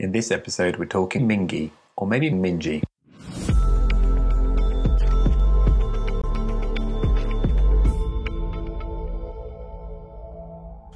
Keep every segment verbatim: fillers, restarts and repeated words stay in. In this episode, we're talking MNGIE, or maybe MNGIE.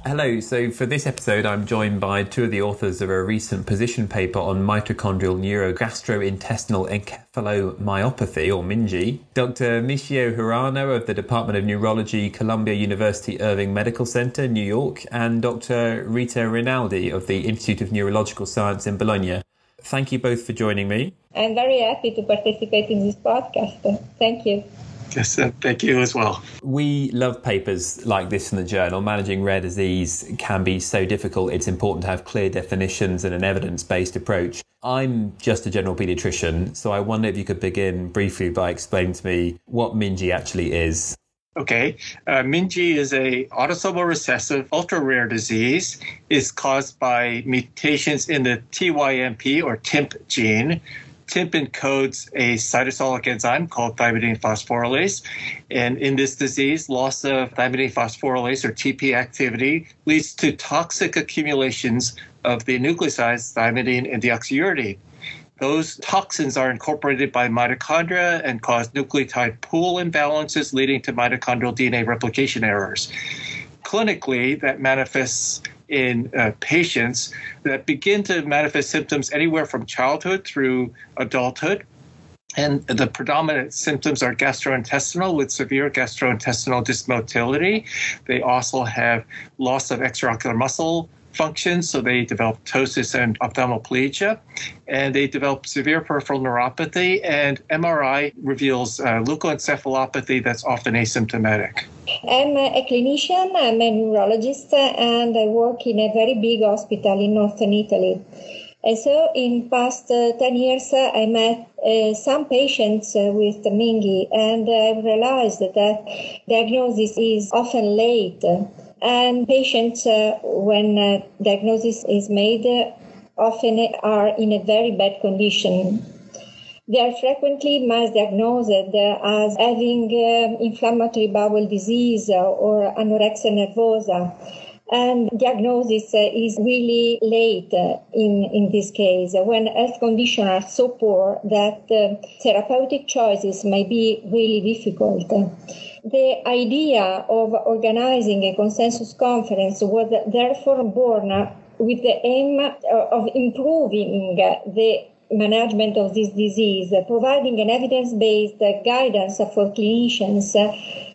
Hello, so for this episode I'm joined by two of the authors of a recent position paper on mitochondrial neurogastrointestinal encephalomyopathy, or MNGIE, Doctor Michio Hirano of the Department of Neurology, Columbia University Irving Medical Center, New York, and Doctor Rita Rinaldi of the Institute of Neurological Science in Bologna. Thank you both for joining me. I'm very happy to participate in this podcast. Thank you. Yes, uh, thank you as well. We love papers like this in the journal. Managing rare disease can be so difficult. It's important to have clear definitions and an evidence-based approach. I'm just a general paediatrician, so I wonder if you could begin briefly by explaining to me what MNGIE actually is. Okay. Uh, MNGIE is an autosomal recessive, ultra-rare disease. It's caused by mutations in the T Y M P or TYMP gene. TYMP encodes a cytosolic enzyme called thymidine phosphorylase, and in this disease, loss of thymidine phosphorylase or T P activity leads to toxic accumulations of the nucleosides thymidine and deoxyuridine. Those toxins are incorporated by mitochondria and cause nucleotide pool imbalances, leading to mitochondrial D N A replication errors. Clinically, that manifests in uh, patients that begin to manifest symptoms anywhere from childhood through adulthood. And the predominant symptoms are gastrointestinal with severe gastrointestinal dysmotility. They also have loss of extraocular muscle function, so they develop ptosis and ophthalmoplegia, and they develop severe peripheral neuropathy, and M R I reveals uh, leukoencephalopathy that's often asymptomatic. I'm a clinician, I'm a neurologist, and I work in a very big hospital in northern Italy. And so in past uh, ten years, uh, I met uh, some patients uh, with MNGIE, and I realized that diagnosis is often late. And patients, uh, when uh, diagnosis is made, uh, often are in a very bad condition. They are frequently misdiagnosed as having uh, inflammatory bowel disease or anorexia nervosa. And diagnosis is really late in, in this case, when health conditions are so poor that uh, therapeutic choices may be really difficult. The idea of organizing a consensus conference was therefore born with the aim of improving the management of this disease, providing an evidence-based guidance for clinicians,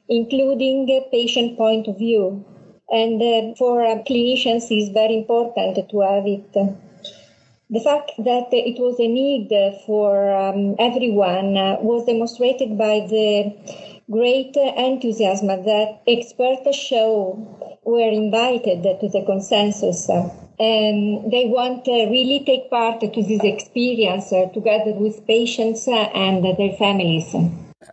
including a patient point of view. And for clinicians, it's very important to have it. The fact that it was a need for um, everyone was demonstrated by the great enthusiasm that experts show were invited to the consensus. And they want to really take part to this experience together with patients and their families.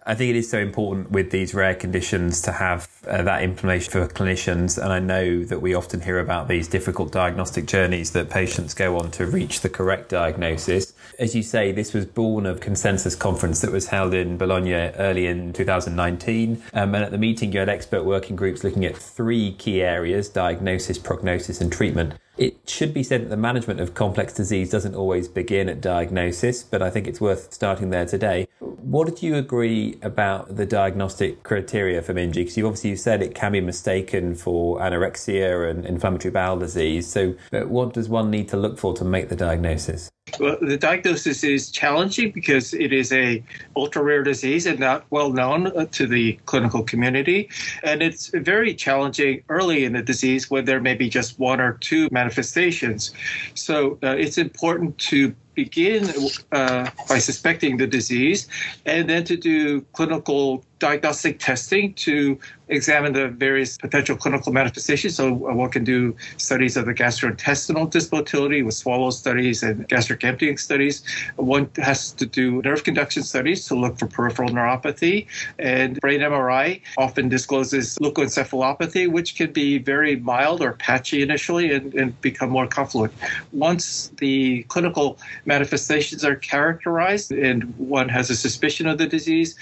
I think it is so important with these rare conditions to have uh, that information for clinicians. And I know that we often hear about these difficult diagnostic journeys that patients go on to reach the correct diagnosis. As you say, this was born of a consensus conference that was held in Bologna early in two thousand nineteen. Um, and at the meeting, you had expert working groups looking at three key areas: diagnosis, prognosis, and treatment. It should be said that the management of complex disease doesn't always begin at diagnosis, but I think it's worth starting there today. What did you agree about the diagnostic criteria for MNGIE? Because you obviously you said it can be mistaken for anorexia and inflammatory bowel disease. So what does one need to look for to make the diagnosis? Well, the diagnosis is challenging because it is a ultra-rare disease and not well-known to the clinical community. And it's very challenging early in the disease when there may be just one or two manifestations. So uh, it's important to begin uh, by suspecting the disease and then to do clinical diagnostic testing to examine the various potential clinical manifestations. So one can do studies of the gastrointestinal dysmotility with swallow studies and gastric emptying studies. One has to do nerve conduction studies to look for peripheral neuropathy, and brain M R I often discloses leukoencephalopathy, which can be very mild or patchy initially and, and become more confluent. Once the clinical manifestations are characterized and one has a suspicion of the disease,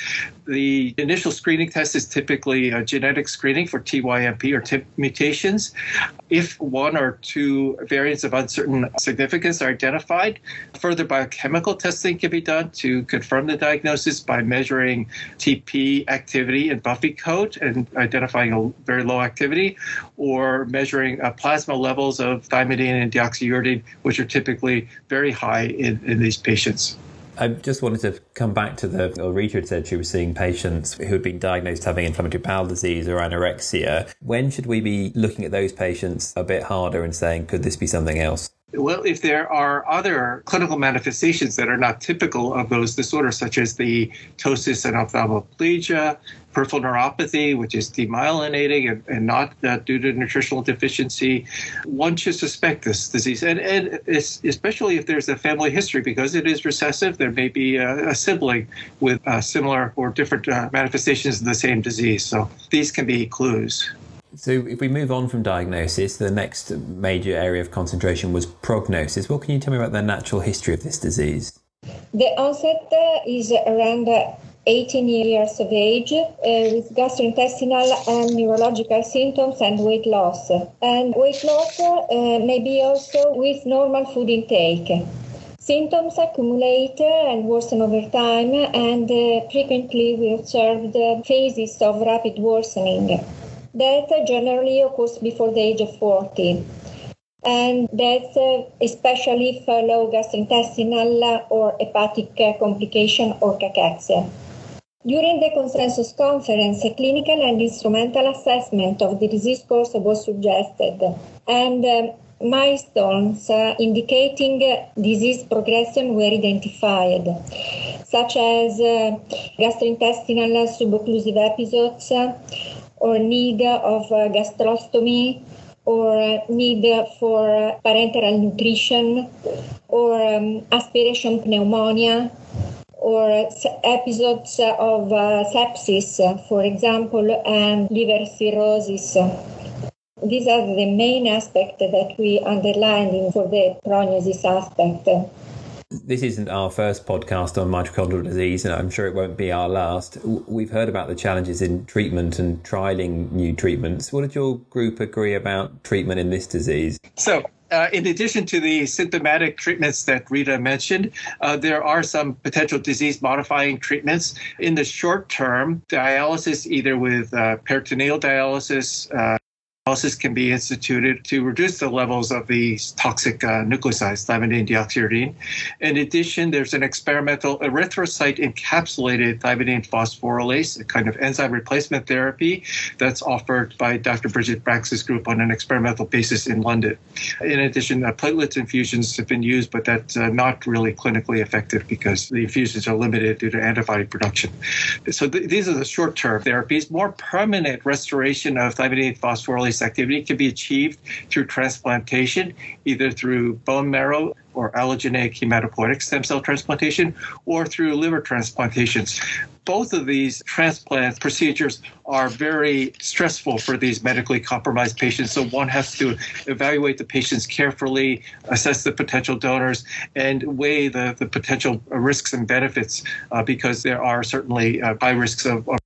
the initial screening test is typically a genetic screening for T Y M P or T Y M P mutations. If one or two variants of uncertain significance are identified, further biochemical testing can be done to confirm the diagnosis by measuring T P activity in buffy coat and identifying a very low activity, or measuring uh, plasma levels of thymidine and deoxyuridine, which are typically very high in, in these patients. I just wanted to come back to the, or Rita had said she was seeing patients who had been diagnosed having inflammatory bowel disease or anorexia. When should we be looking at those patients a bit harder and saying, could this be something else? Well, if there are other clinical manifestations that are not typical of those disorders, such as the ptosis and ophthalmoplegia, peripheral neuropathy, which is demyelinating and, and not uh, due to nutritional deficiency, one should suspect this disease. And, and it's, especially if there's a family history, because it is recessive, there may be a, a sibling with uh, similar or different uh, manifestations of the same disease. So these can be clues. So if we move on from diagnosis, the next major area of concentration was prognosis. What can you tell me about the natural history of this disease? The onset is around eighteen years of age uh, with gastrointestinal and neurological symptoms and weight loss. And weight loss uh, may be also with normal food intake. Symptoms accumulate and worsen over time, and uh, frequently we observed phases of rapid worsening. Death generally occurs before the age of forty, and death, especially for low gastrointestinal or hepatic complication or cachexia. During the Consensus Conference, a clinical and instrumental assessment of the disease course was suggested, and um, milestones uh, indicating disease progression were identified, such as uh, gastrointestinal subocclusive episodes, uh, or need of gastrostomy, or need for parenteral nutrition, or um, aspiration pneumonia, or episodes of uh, sepsis, for example, and liver cirrhosis. These are the main aspects that we underlined for the prognosis aspect. This isn't our first podcast on mitochondrial disease, and I'm sure it won't be our last. We've heard about the challenges in treatment and trialing new treatments. What did your group agree about treatment in this disease? So, Uh, in addition to the symptomatic treatments that Rita mentioned, uh, there are some potential disease-modifying treatments. In the short term, dialysis, either with uh, peritoneal dialysis, uh, dialysis can be instituted to reduce the levels of these toxic uh, nucleosides, thymidine deoxyuridine. In addition, there's an experimental erythrocyte-encapsulated thymidine phosphorylase, a kind of enzyme replacement therapy that's offered by Doctor Bridget Brax's group on an experimental basis in London. In addition, uh, platelet infusions have been used, but that's uh, not really clinically effective because the infusions are limited due to antibody production. So th- these are the short-term therapies. More permanent restoration of thymidine phosphorylase activity can be achieved through transplantation, either through bone marrow or allogeneic hematopoietic stem cell transplantation, or through liver transplantations. Both of these transplant procedures are very stressful for these medically compromised patients, so one has to evaluate the patients carefully, assess the potential donors, and weigh the, the potential risks and benefits, uh, because there are certainly uh, high risks of, of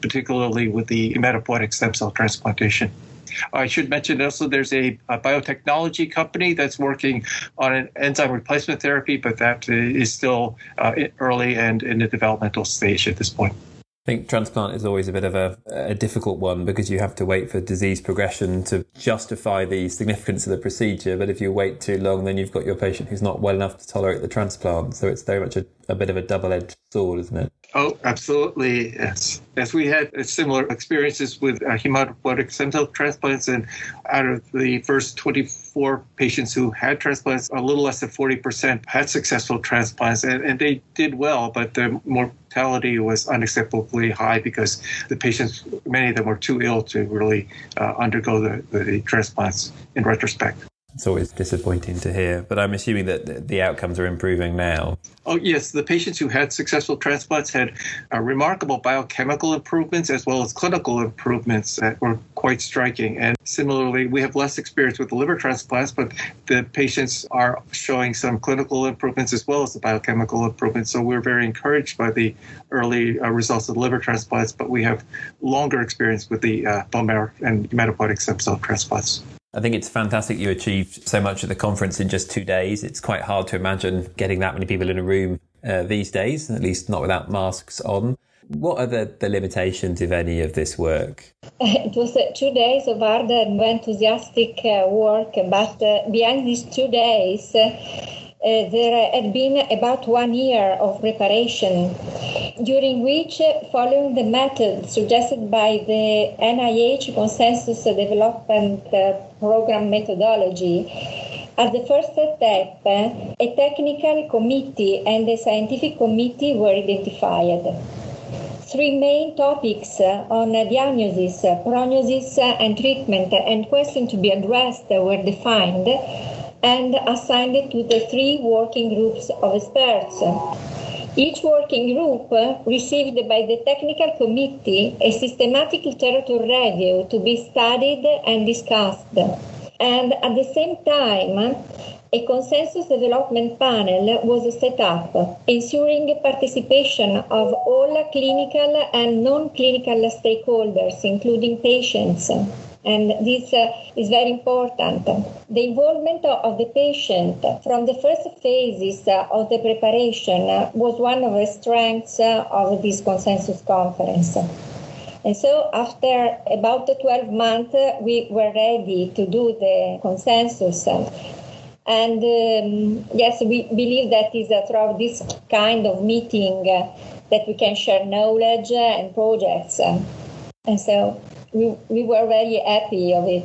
particularly with the hematopoietic stem cell transplantation. I should mention also there's a, a biotechnology company that's working on an enzyme replacement therapy, but that is still uh, early and in the developmental stage at this point. I think transplant is always a bit of a, a difficult one because you have to wait for disease progression to justify the significance of the procedure. But if you wait too long, then you've got your patient who's not well enough to tolerate the transplant. So it's very much a, a bit of a double-edged sword, isn't it? Oh, absolutely. Yes. Yes, we had similar experiences with uh, hematopoietic stem cell transplants, and out of the first twenty-four patients who had transplants, a little less than forty percent had successful transplants, and, and they did well, but the mortality was unacceptably high because the patients, many of them were too ill to really uh, undergo the, the transplants in retrospect. It's always disappointing to hear, but I'm assuming that the outcomes are improving now. Oh, yes. The patients who had successful transplants had uh, remarkable biochemical improvements as well as clinical improvements that were quite striking. And similarly, we have less experience with the liver transplants, but the patients are showing some clinical improvements as well as the biochemical improvements. So we're very encouraged by the early uh, results of the liver transplants, but we have longer experience with the uh, bone marrow and hematopoietic stem cell transplants. I think it's fantastic you achieved so much at the conference in just two days. It's quite hard to imagine getting that many people in a room uh, these days, at least not without masks on. What are the, the limitations, if any, of this work? It was uh, two days of hard and enthusiastic uh, work, but uh, behind these two days, uh, Uh, there had been about one year of preparation, during which, uh, following the method suggested by the N I H Consensus Development uh, Program methodology, at the first step, uh, a technical committee and a scientific committee were identified. Three main topics uh, on uh, diagnosis, uh, prognosis, uh, and treatment, uh, and questions to be addressed uh, were defined and assigned to the three working groups of experts. Each working group received by the technical committee a systematic literature review to be studied and discussed. And at the same time, a consensus development panel was set up, ensuring participation of all clinical and non-clinical stakeholders, including patients. And this uh, is very important. The involvement of the patient from the first phases of the preparation was one of the strengths of this consensus conference. And so after about twelve months, we were ready to do the consensus. And um, yes, we believe that is uh, through this kind of meeting uh, that we can share knowledge and projects. And so We, we were very happy of it.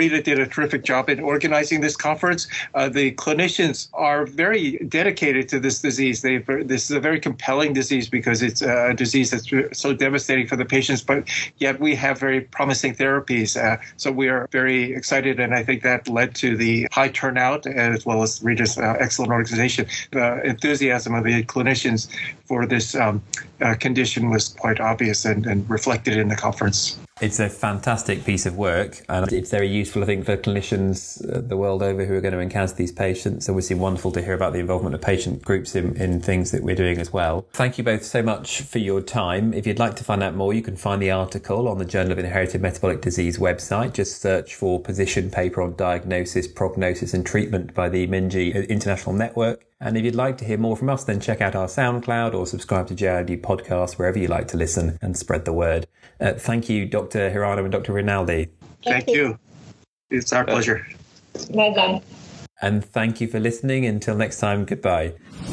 Rita did a terrific job in organizing this conference. Uh, the clinicians are very dedicated to this disease. They've, this is a very compelling disease because it's a disease that's so devastating for the patients, but yet we have very promising therapies. Uh, so we are very excited, and I think that led to the high turnout as well as Rita's uh, excellent organization. The enthusiasm of the clinicians for this um, uh, condition was quite obvious and, and reflected in the conference. It's a fantastic piece of work, and it's very useful, I think, for clinicians the world over who are going to encounter these patients. Obviously wonderful to hear about the involvement of patient groups in, in things that we're doing as well. Thank you both so much for your time. If you'd like to find out more, you can find the article on the Journal of Inherited Metabolic Disease website. Just search for position paper on diagnosis, prognosis and treatment by the M N G I E International Network. And if you'd like to hear more from us, then check out our SoundCloud or subscribe to J I D Podcast, wherever you like to listen, and spread the word. Uh, thank you, Doctor Hirano and Doctor Rinaldi. Thank, thank you. you. It's our pleasure. Bye-bye. And thank you for listening. Until next time, goodbye.